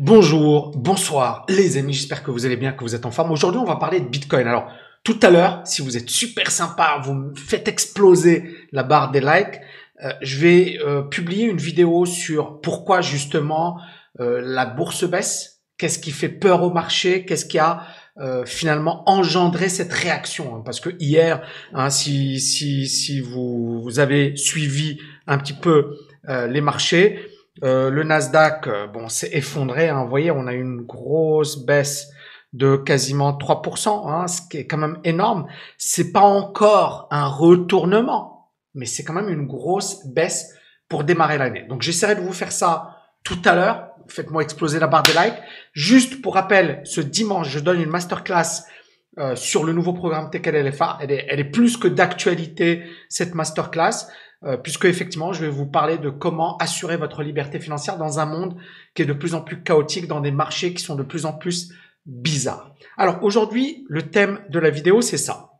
Bonjour, bonsoir les amis, j'espère que vous allez bien, que vous êtes en forme. Aujourd'hui, on va parler de Bitcoin. Alors, tout à l'heure, si vous êtes super sympa, vous me faites exploser la barre des likes, je vais publier une vidéo sur pourquoi justement la bourse baisse, qu'est-ce qui fait peur au marché, qu'est-ce qui a finalement engendré cette réaction. Hein, parce que hier, hein, si vous avez suivi un petit peu les marchés, le Nasdaq, bon, s'est effondré. Hein, vous voyez, on a eu une grosse baisse de quasiment 3%, hein, ce qui est quand même énorme. C'est pas encore un retournement, mais c'est quand même une grosse baisse pour démarrer l'année. Donc, j'essaierai de vous faire ça tout à l'heure. Faites-moi exploser la barre de like. Juste pour rappel, ce dimanche, je donne une masterclass sur le nouveau programme TKLFA. Elle est plus que d'actualité, cette masterclass. Puisque effectivement, je vais vous parler de comment assurer votre liberté financière dans un monde qui est de plus en plus chaotique, dans des marchés qui sont de plus en plus bizarres. Alors aujourd'hui, le thème de la vidéo, c'est ça.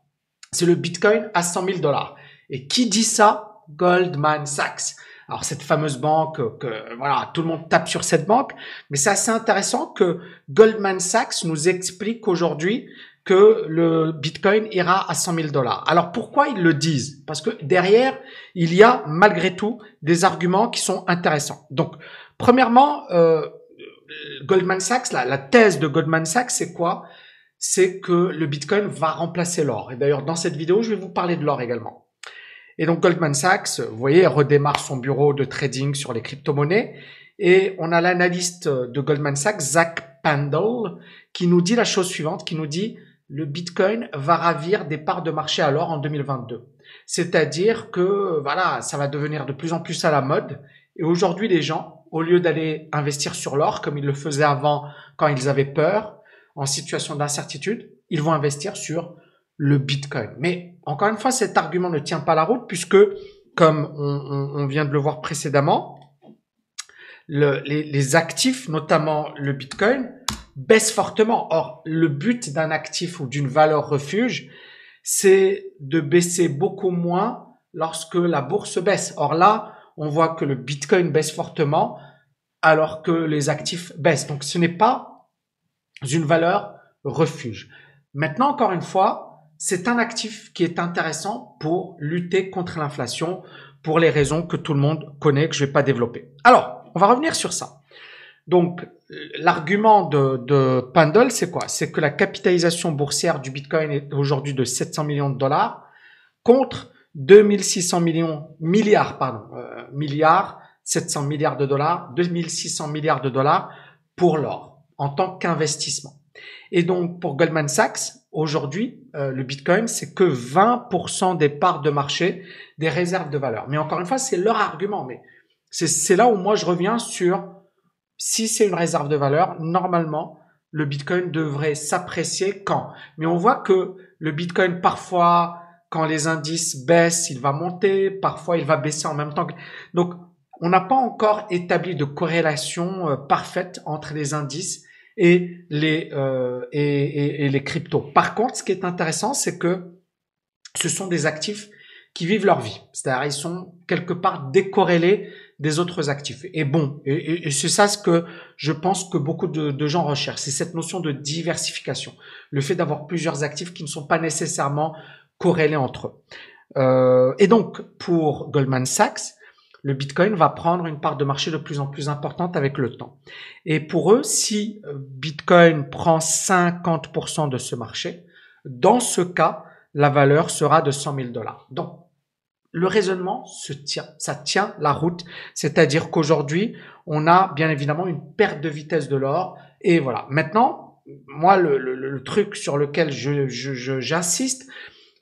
C'est le Bitcoin à 100 000 $. Et qui dit ça? Goldman Sachs. Alors cette fameuse banque, que voilà, tout le monde tape sur cette banque, mais c'est assez intéressant que Goldman Sachs nous explique aujourd'hui que le Bitcoin ira à 100 000 $. Alors, pourquoi ils le disent? Parce que derrière, il y a malgré tout des arguments qui sont intéressants. Donc, premièrement, Goldman Sachs, la thèse de Goldman Sachs, c'est quoi? C'est que le Bitcoin va remplacer l'or. Et d'ailleurs, dans cette vidéo, je vais vous parler de l'or également. Et donc, Goldman Sachs, vous voyez, redémarre son bureau de trading sur les crypto-monnaies. Et on a l'analyste de Goldman Sachs, Zach Pandl, qui nous dit la chose suivante, qui nous dit... Le Bitcoin va ravir des parts de marché à l'or en 2022. C'est-à-dire que voilà, ça va devenir de plus en plus à la mode. Et aujourd'hui, les gens, au lieu d'aller investir sur l'or comme ils le faisaient avant quand ils avaient peur, en situation d'incertitude, ils vont investir sur le Bitcoin. Mais encore une fois, cet argument ne tient pas la route puisque, comme on vient de le voir précédemment, les actifs, notamment le Bitcoin, baisse fortement. Or, le but d'un actif ou d'une valeur refuge, c'est de baisser beaucoup moins lorsque la bourse baisse. Or là, on voit que le Bitcoin baisse fortement alors que les actifs baissent. Donc, ce n'est pas une valeur refuge. Maintenant, encore une fois, c'est un actif qui est intéressant pour lutter contre l'inflation pour les raisons que tout le monde connaît, que je ne vais pas développer. Alors, on va revenir sur ça. Donc, l'argument de Pandl, c'est quoi? C'est que la capitalisation boursière du Bitcoin est aujourd'hui de 700 000 $ contre 2600 milliards de dollars pour l'or en tant qu'investissement. Et donc, pour Goldman Sachs, aujourd'hui, le Bitcoin, c'est que 20% des parts de marché des réserves de valeur. Mais encore une fois, c'est leur argument. Mais c'est là où moi, je reviens sur... Si c'est une réserve de valeur, normalement, le Bitcoin devrait s'apprécier quand? Mais on voit que le Bitcoin, parfois, quand les indices baissent, il va monter. Parfois, il va baisser en même temps. Donc, on n'a pas encore établi de corrélation parfaite entre les indices et les cryptos. Par contre, ce qui est intéressant, c'est que ce sont des actifs qui vivent leur vie. C'est-à-dire, ils sont quelque part décorrélés des autres actifs. Et bon, et c'est ça ce que je pense que beaucoup de gens recherchent, c'est cette notion de diversification, le fait d'avoir plusieurs actifs qui ne sont pas nécessairement corrélés entre eux. Et donc, pour Goldman Sachs, le Bitcoin va prendre une part de marché de plus en plus importante avec le temps. Et pour eux, si Bitcoin prend 50% de ce marché, dans ce cas, la valeur sera de 100 000 $. Donc, le raisonnement ça tient la route, c'est-à-dire qu'aujourd'hui, on a bien évidemment une perte de vitesse de l'or et voilà. Maintenant, moi, le truc sur lequel j'insiste,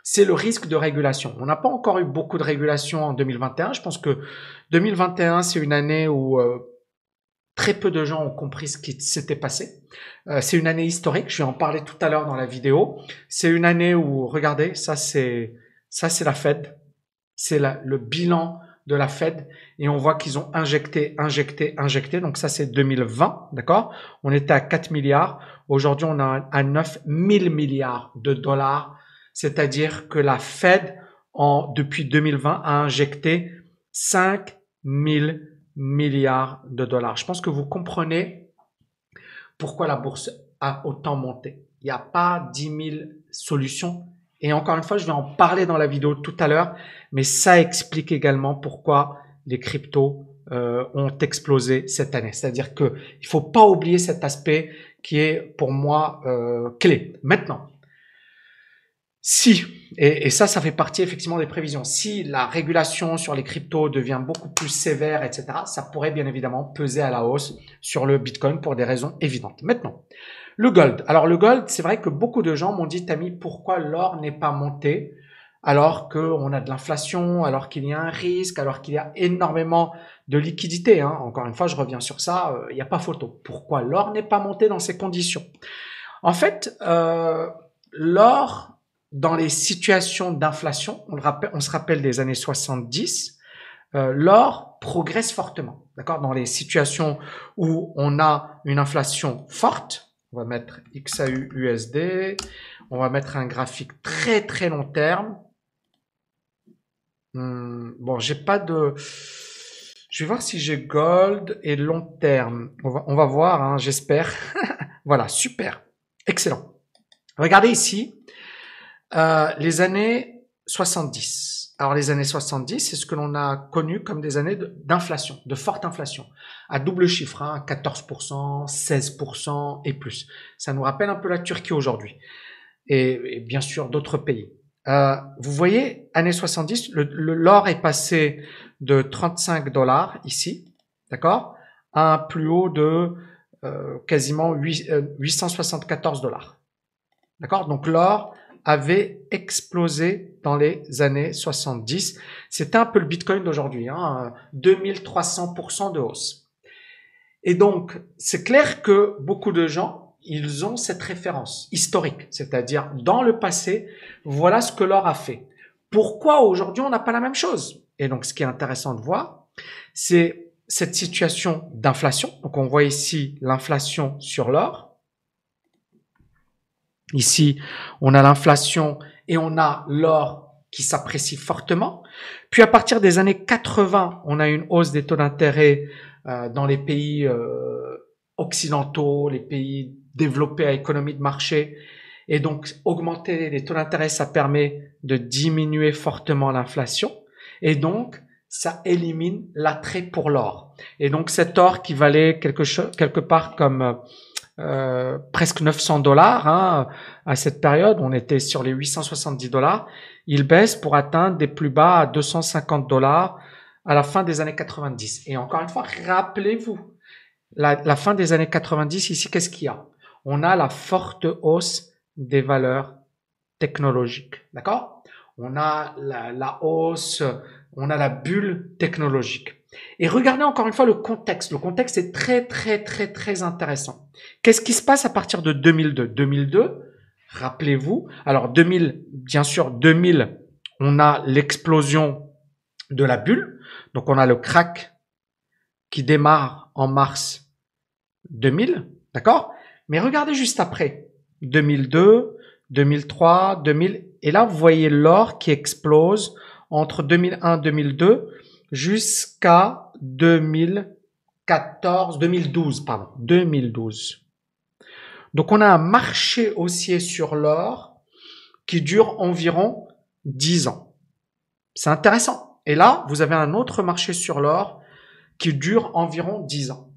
c'est le risque de régulation. On n'a pas encore eu beaucoup de régulation en 2021. Je pense que 2021, c'est une année où très peu de gens ont compris ce qui s'était passé. C'est une année historique, je vais en parler tout à l'heure dans la vidéo. C'est une année où, regardez, ça c'est la Fed. C'est le bilan de la Fed et on voit qu'ils ont injecté. Donc ça, c'est 2020, d'accord? On était à 4 milliards. Aujourd'hui, on est à 9 000 milliards de $. C'est-à-dire que la Fed, depuis 2020, a injecté 5 000 milliards de dollars. Je pense que vous comprenez pourquoi la bourse a autant monté. Il n'y a pas 10 000 solutions. Et encore une fois, je vais en parler dans la vidéo tout à l'heure, mais ça explique également pourquoi les cryptos ont explosé cette année. C'est-à-dire que il faut pas oublier cet aspect qui est pour moi clé. Maintenant, si, et ça fait partie effectivement des prévisions, si la régulation sur les cryptos devient beaucoup plus sévère, etc., ça pourrait bien évidemment peser à la hausse sur le Bitcoin pour des raisons évidentes. Maintenant, le gold. Alors le gold, c'est vrai que beaucoup de gens m'ont dit, Tammy, pourquoi l'or n'est pas monté alors qu'on a de l'inflation, alors qu'il y a un risque, alors qu'il y a énormément de liquidités, hein. Encore une fois, je reviens sur ça, il n'y a pas photo. Pourquoi l'or n'est pas monté dans ces conditions? En fait, l'or... Dans les situations d'inflation, on se rappelle des années 70, l'or progresse fortement. D'accord? Dans les situations où on a une inflation forte, on va mettre XAU USD, on va mettre un graphique très très long terme. Bon, j'ai pas de... Je vais voir si j'ai gold et long terme. On va voir, hein, j'espère. Voilà, super, excellent. Regardez ici. Les années 70. Alors les années 70, c'est ce que l'on a connu comme des années d'inflation, de forte inflation, à double chiffre, hein, 14%, 16% et plus. Ça nous rappelle un peu la Turquie aujourd'hui et bien sûr d'autres pays. Vous voyez, années 70, l'or est passé de 35$ ici, d'accord, à un plus haut de quasiment 874$. D'accord, donc l'or avait explosé dans les années 70. C'était un peu le Bitcoin d'aujourd'hui, hein, 2300% de hausse. Et donc, c'est clair que beaucoup de gens, ils ont cette référence historique, c'est-à-dire dans le passé, voilà ce que l'or a fait. Pourquoi aujourd'hui, on n'a pas la même chose? Et donc, ce qui est intéressant de voir, c'est cette situation d'inflation. Donc, on voit ici l'inflation sur l'or. Ici, on a l'inflation et on a l'or qui s'apprécie fortement. Puis à partir des années 80, on a une hausse des taux d'intérêt dans les pays occidentaux, les pays développés à économie de marché. Et donc, augmenter les taux d'intérêt, ça permet de diminuer fortement l'inflation. Et donc, ça élimine l'attrait pour l'or. Et donc, cet or qui valait quelque part comme... presque 900$, hein, à cette période, on était sur les 870$. Il baisse pour atteindre des plus bas à 250$ à la fin des années 90. Et encore une fois, rappelez-vous, la fin des années 90, ici, qu'est-ce qu'il y a? On a la forte hausse des valeurs technologiques. D'accord? On a la hausse, on a la bulle technologique. Et regardez encore une fois le contexte. Le contexte est très, très, très, très intéressant. Qu'est-ce qui se passe à partir de 2002? 2002, rappelez-vous. Alors, 2000, bien sûr, 2000, on a l'explosion de la bulle. Donc, on a le crack qui démarre en mars 2000. D'accord? Mais regardez juste après. 2002, 2003, 2000. Et là, vous voyez l'or qui explose entre 2001 et 2002. Jusqu'à 2012. Donc, on a un marché haussier sur l'or qui dure environ 10 ans. C'est intéressant. Et là, vous avez un autre marché sur l'or qui dure environ 10 ans.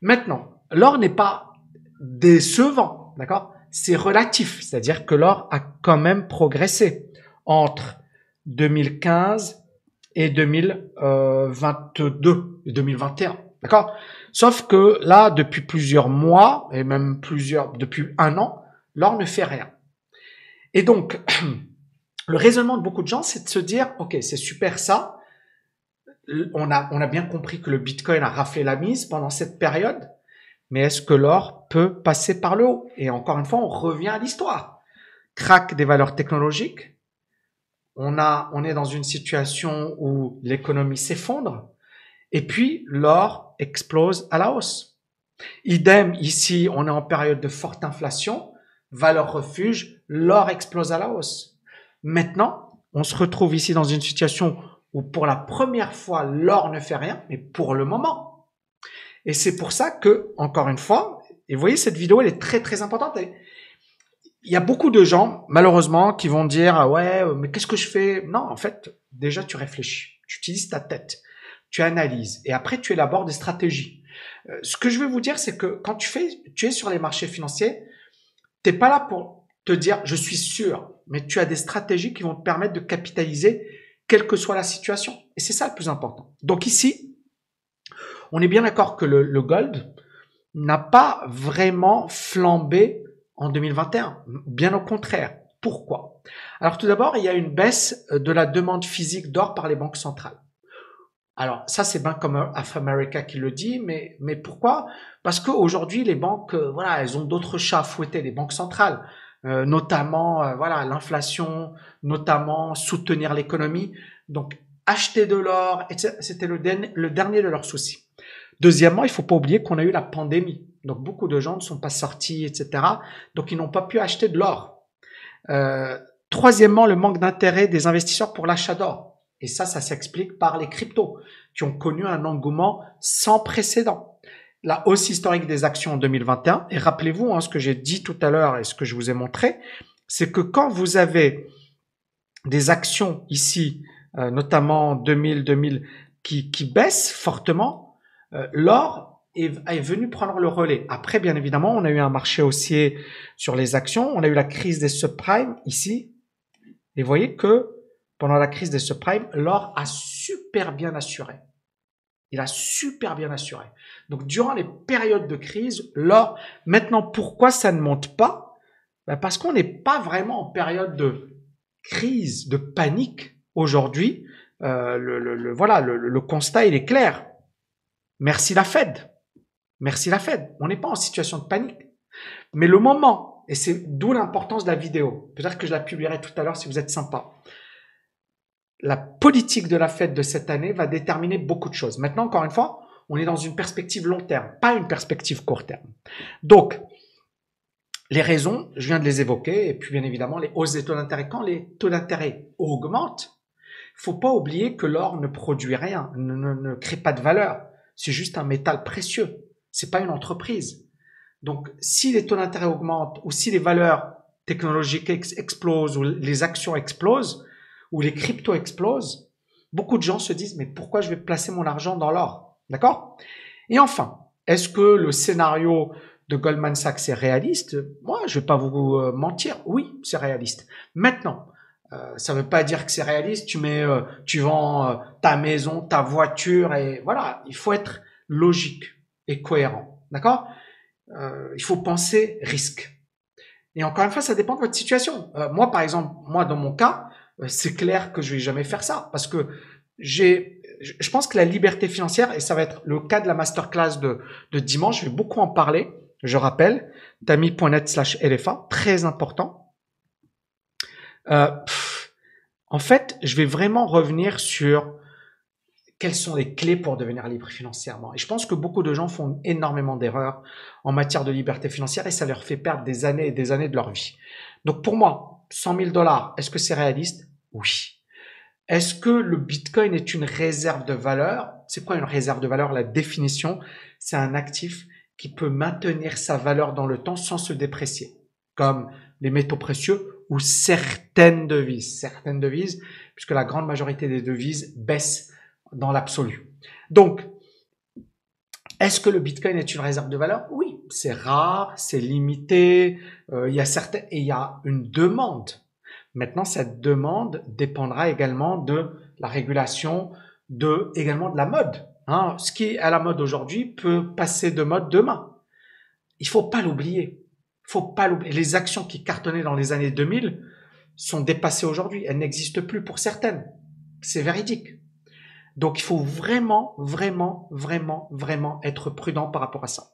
Maintenant, l'or n'est pas décevant, d'accord? C'est relatif, c'est-à-dire que l'or a quand même progressé entre 2015 et 2022 et 2021, d'accord? Sauf que là, depuis plusieurs mois et même depuis un an, l'or ne fait rien. Et donc, le raisonnement de beaucoup de gens, c'est de se dire, ok, c'est super ça. On a bien compris que le Bitcoin a raflé la mise pendant cette période, mais est-ce que l'or peut passer par le haut? Et encore une fois, on revient à l'histoire. Crack des valeurs technologiques. On est dans une situation où l'économie s'effondre et puis l'or explose à la hausse. Idem, ici, on est en période de forte inflation, valeur refuge, l'or explose à la hausse. Maintenant, on se retrouve ici dans une situation où pour la première fois, l'or ne fait rien, mais pour le moment. Et c'est pour ça que, encore une fois, Et vous voyez, cette vidéo, elle est très, très importante. Il y a beaucoup de gens, malheureusement, qui vont dire « Ouais, mais qu'est-ce que je fais ?» Non, en fait, déjà, tu réfléchis. Tu utilises ta tête. Tu analyses. Et après, tu élabores des stratégies. Ce que je veux vous dire, c'est que quand tu es sur les marchés financiers, tu n'es pas là pour te dire « Je suis sûr », mais tu as des stratégies qui vont te permettre de capitaliser quelle que soit la situation. Et c'est ça le plus important. Donc ici, on est bien d'accord que le gold n'a pas vraiment flambé en 2021. Bien au contraire. Pourquoi? Alors tout d'abord, il y a une baisse de la demande physique d'or par les banques centrales. Alors ça, c'est Bank of America qui le dit, mais pourquoi? Parce qu'aujourd'hui, les banques, voilà, elles ont d'autres chats à fouetter, les banques centrales. Notamment voilà, l'inflation, notamment soutenir l'économie. Donc, acheter de l'or, c'était le dernier de leurs soucis. Deuxièmement, il faut pas oublier qu'on a eu la pandémie. Donc, beaucoup de gens ne sont pas sortis, etc. Donc, ils n'ont pas pu acheter de l'or. Troisièmement, le manque d'intérêt des investisseurs pour l'achat d'or. Et ça, ça s'explique par les cryptos qui ont connu un engouement sans précédent. La hausse historique des actions en 2021, et rappelez-vous hein, ce que j'ai dit tout à l'heure et ce que je vous ai montré, c'est que quand vous avez des actions ici, notamment 2000, qui baissent fortement, l'or est venu prendre le relais. Après, bien évidemment, on a eu un marché haussier sur les actions, on a eu la crise des subprimes ici, et vous voyez que pendant la crise des subprimes, l'or a super bien assuré. Il a super bien assuré. Donc, durant les périodes de crise, l'or, maintenant, pourquoi ça ne monte pas? Ben parce qu'on n'est pas vraiment en période de crise, de panique. Aujourd'hui, voilà, le constat, il est clair. Merci la Fed. Merci la Fed. On n'est pas en situation de panique. Mais le moment, et c'est d'où l'importance de la vidéo, peut-être que je la publierai tout à l'heure si vous êtes sympa. La politique de la Fed de cette année va déterminer beaucoup de choses. Maintenant, encore une fois, on est dans une perspective long terme, pas une perspective court terme. Donc, les raisons, je viens de les évoquer, et puis bien évidemment, les hausses des taux d'intérêt. Quand les taux d'intérêt augmentent, il faut pas oublier que l'or ne produit rien, ne crée pas de valeur. C'est juste un métal précieux. C'est pas une entreprise. Donc, si les taux d'intérêt augmentent, ou si les valeurs technologiques explosent, ou les actions explosent, où les cryptos explosent, beaucoup de gens se disent « Mais pourquoi je vais placer mon argent dans l'or ?» D'accord? Et enfin, est-ce que le scénario de Goldman Sachs est réaliste? Moi, je ne vais pas vous mentir. Oui, c'est réaliste. Maintenant, ça ne veut pas dire que c'est réaliste. Tu vends ta maison, ta voiture et voilà. Il faut être logique et cohérent. D'accord? Il faut penser risque. Et encore une fois, ça dépend de votre situation. Moi, par exemple, dans mon cas, c'est clair que je vais jamais faire ça parce que je pense que la liberté financière, et ça va être le cas de la masterclass de dimanche, je vais beaucoup en parler. Je rappelle, tami.net/LFA, très important. En fait, je vais vraiment revenir sur quelles sont les clés pour devenir libre financièrement. Et je pense que beaucoup de gens font énormément d'erreurs en matière de liberté financière et ça leur fait perdre des années et des années de leur vie. Donc pour moi, 100 000 $, est-ce que c'est réaliste? Oui. Est-ce que le Bitcoin est une réserve de valeur? C'est quoi une réserve de valeur? La définition, c'est un actif qui peut maintenir sa valeur dans le temps sans se déprécier, comme les métaux précieux ou certaines devises. Certaines devises, puisque la grande majorité des devises baissent dans l'absolu. Donc, est-ce que le Bitcoin est une réserve de valeur? Oui. C'est rare, c'est limité, il y a certains, et il y a une demande. Maintenant, cette demande dépendra également de la régulation, également de la mode. Hein. Ce qui est à la mode aujourd'hui peut passer de mode demain. Il faut pas l'oublier. Faut pas l'oublier. Les actions qui cartonnaient dans les années 2000 sont dépassées aujourd'hui. Elles n'existent plus pour certaines. C'est véridique. Donc, il faut vraiment, vraiment, vraiment, vraiment être prudent par rapport à ça.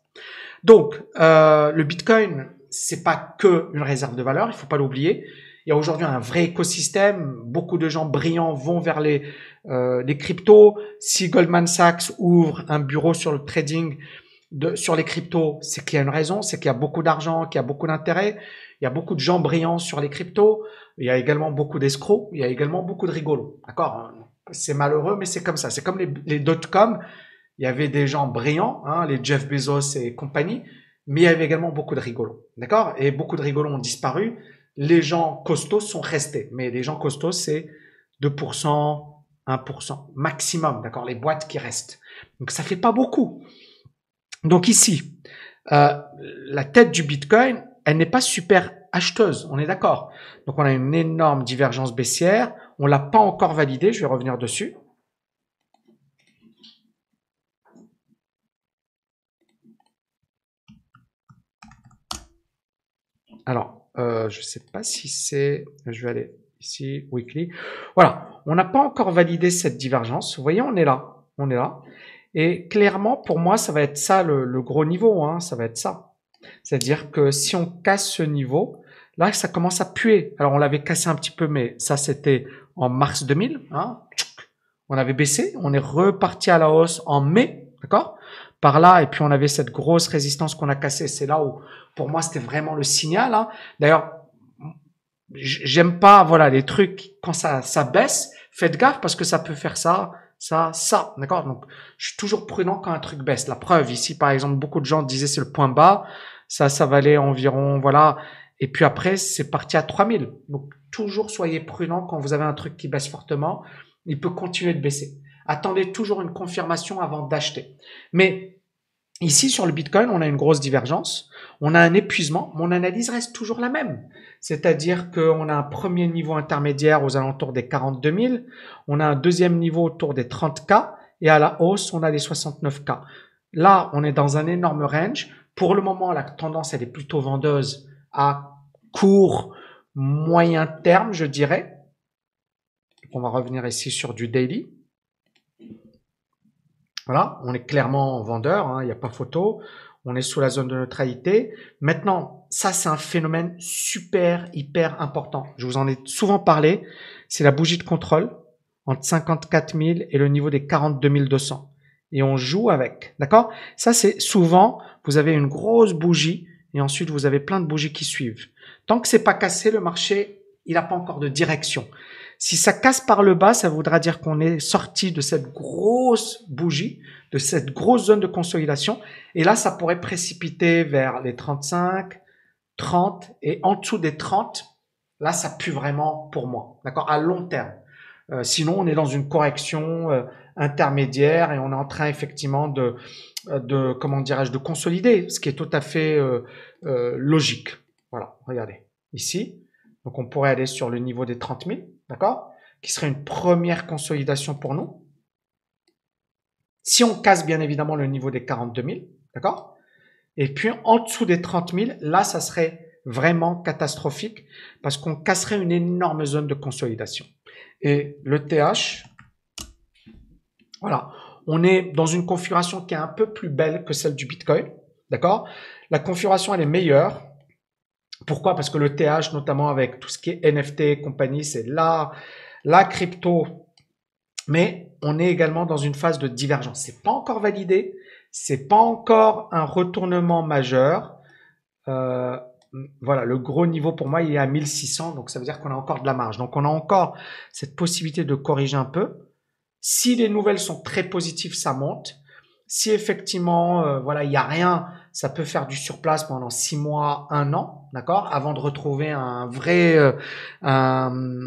Donc, le Bitcoin, c'est pas que une réserve de valeur, il faut pas l'oublier. Il y a aujourd'hui un vrai écosystème. Beaucoup de gens brillants vont vers les cryptos. Si Goldman Sachs ouvre un bureau sur le trading sur les cryptos, c'est qu'il y a une raison, c'est qu'il y a beaucoup d'argent, qu'il y a beaucoup d'intérêt. Il y a beaucoup de gens brillants sur les cryptos. Il y a également beaucoup d'escrocs. Il y a également beaucoup de rigolos. D'accord? C'est malheureux, mais c'est comme ça. C'est comme les dot-com. Il y avait des gens brillants, hein, les Jeff Bezos et compagnie, mais il y avait également beaucoup de rigolos, d'accord? Et beaucoup de rigolos ont disparu. Les gens costauds sont restés, mais les gens costauds, c'est 2%, 1% maximum, d'accord? Les boîtes qui restent. Donc, ça fait pas beaucoup. Donc ici, la tête du Bitcoin, elle n'est pas super acheteuse, on est d'accord. Donc, on a une énorme divergence baissière. On l'a pas encore validée, je vais revenir dessus. Alors, je sais pas si c'est... Je vais aller ici, weekly. Voilà, on n'a pas encore validé cette divergence. Vous voyez, on est là. On est là. Et clairement, pour moi, ça va être ça le gros niveau. Hein. Ça va être ça. C'est-à-dire que si on casse ce niveau, là, ça commence à puer. Alors, on l'avait cassé un petit peu, mais ça, c'était en mars 2000. Hein. On avait baissé. On est reparti à la hausse en mai. D'accord ? Par là, et puis on avait cette grosse résistance qu'on a cassée. C'est là où, pour moi, c'était vraiment le signal. Hein. D'ailleurs, j'aime pas, voilà, les trucs quand ça baisse. Faites gaffe parce que ça peut faire ça, ça, ça, d'accord. Donc, je suis toujours prudent quand un truc baisse. La preuve ici, par exemple, beaucoup de gens disaient c'est le point bas. Ça valait environ, voilà. Et puis après, c'est parti à 3000. Donc, toujours soyez prudent quand vous avez un truc qui baisse fortement. Il peut continuer de baisser. Attendez toujours une confirmation avant d'acheter. Mais ici, sur le Bitcoin, on a une grosse divergence. On a un épuisement. Mon analyse reste toujours la même. C'est-à-dire qu'on a un premier niveau intermédiaire aux alentours des 42 000. On a un deuxième niveau autour des 30K. Et à la hausse, on a les 69K. Là, on est dans un énorme range. Pour le moment, la tendance, elle est plutôt vendeuse à court, moyen terme, je dirais. On va revenir ici sur du daily. Voilà, on est clairement vendeur, hein, il n'y a pas photo, on est sous la zone de neutralité. Maintenant, ça c'est un phénomène super, hyper important. Je vous en ai souvent parlé, c'est la bougie de contrôle entre 54 000 et le niveau des 42 200. Et on joue avec, d'accord? Ça c'est souvent, vous avez une grosse bougie et ensuite vous avez plein de bougies qui suivent. Tant que c'est pas cassé, le marché, il n'a pas encore de direction. Si ça casse par le bas, ça voudra dire qu'on est sorti de cette grosse bougie, de cette grosse zone de consolidation. Et là, ça pourrait précipiter vers les 35, 30 et en dessous des 30. Là, ça pue vraiment pour moi, d'accord, à long terme. Sinon, on est dans une correction intermédiaire et on est en train effectivement de comment dirais-je, de consolider, ce qui est tout à fait logique. Voilà, regardez ici. Donc, on pourrait aller sur le niveau des 30 000, d'accord? Qui serait une première consolidation pour nous. Si on casse, bien évidemment, le niveau des 42 000, d'accord? Et puis, en dessous des 30 000, là, ça serait vraiment catastrophique parce qu'on casserait une énorme zone de consolidation. Et le TH, voilà, on est dans une configuration qui est un peu plus belle que celle du Bitcoin, d'accord? La configuration, elle est meilleure. Pourquoi? Parce que le TH, notamment avec tout ce qui est NFT et compagnie, c'est la crypto. Mais on est également dans une phase de divergence. C'est pas encore validé. C'est pas encore un retournement majeur. Voilà, le gros niveau pour moi, il est à 1600. Donc, ça veut dire qu'on a encore de la marge. Donc, on a encore cette possibilité de corriger un peu. Si les nouvelles sont très positives, ça monte. Si effectivement, voilà, il n'y a rien, ça peut faire du surplace pendant 6 mois, 1 an, d'accord, avant de retrouver un vrai, une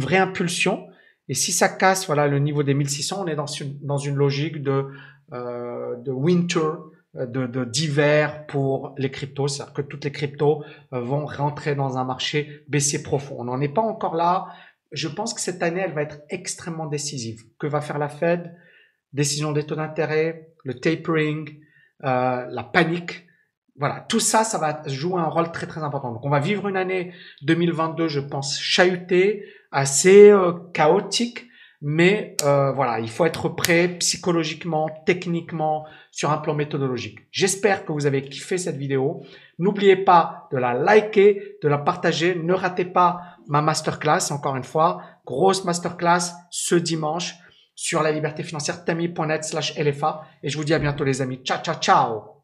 vraie impulsion. Et si ça casse, voilà, le niveau des 1600, on est dans une logique de winter, d'hiver pour les cryptos. C'est-à-dire que toutes les cryptos vont rentrer dans un marché baissier profond. On n'en est pas encore là. Je pense que cette année, elle va être extrêmement décisive. Que va faire la Fed? Décision des taux d'intérêt, le tapering, la panique, voilà, tout ça, ça va jouer un rôle très très important. Donc on va vivre une année 2022, je pense, chahutée, assez chaotique, mais voilà, il faut être prêt psychologiquement, techniquement, sur un plan méthodologique. J'espère que vous avez kiffé cette vidéo. N'oubliez pas de la liker, de la partager. Ne ratez pas ma masterclass, encore une fois, grosse masterclass ce dimanche. Sur la liberté financière, tami.net/LFA. Et je vous dis à bientôt les amis. Ciao, ciao, ciao!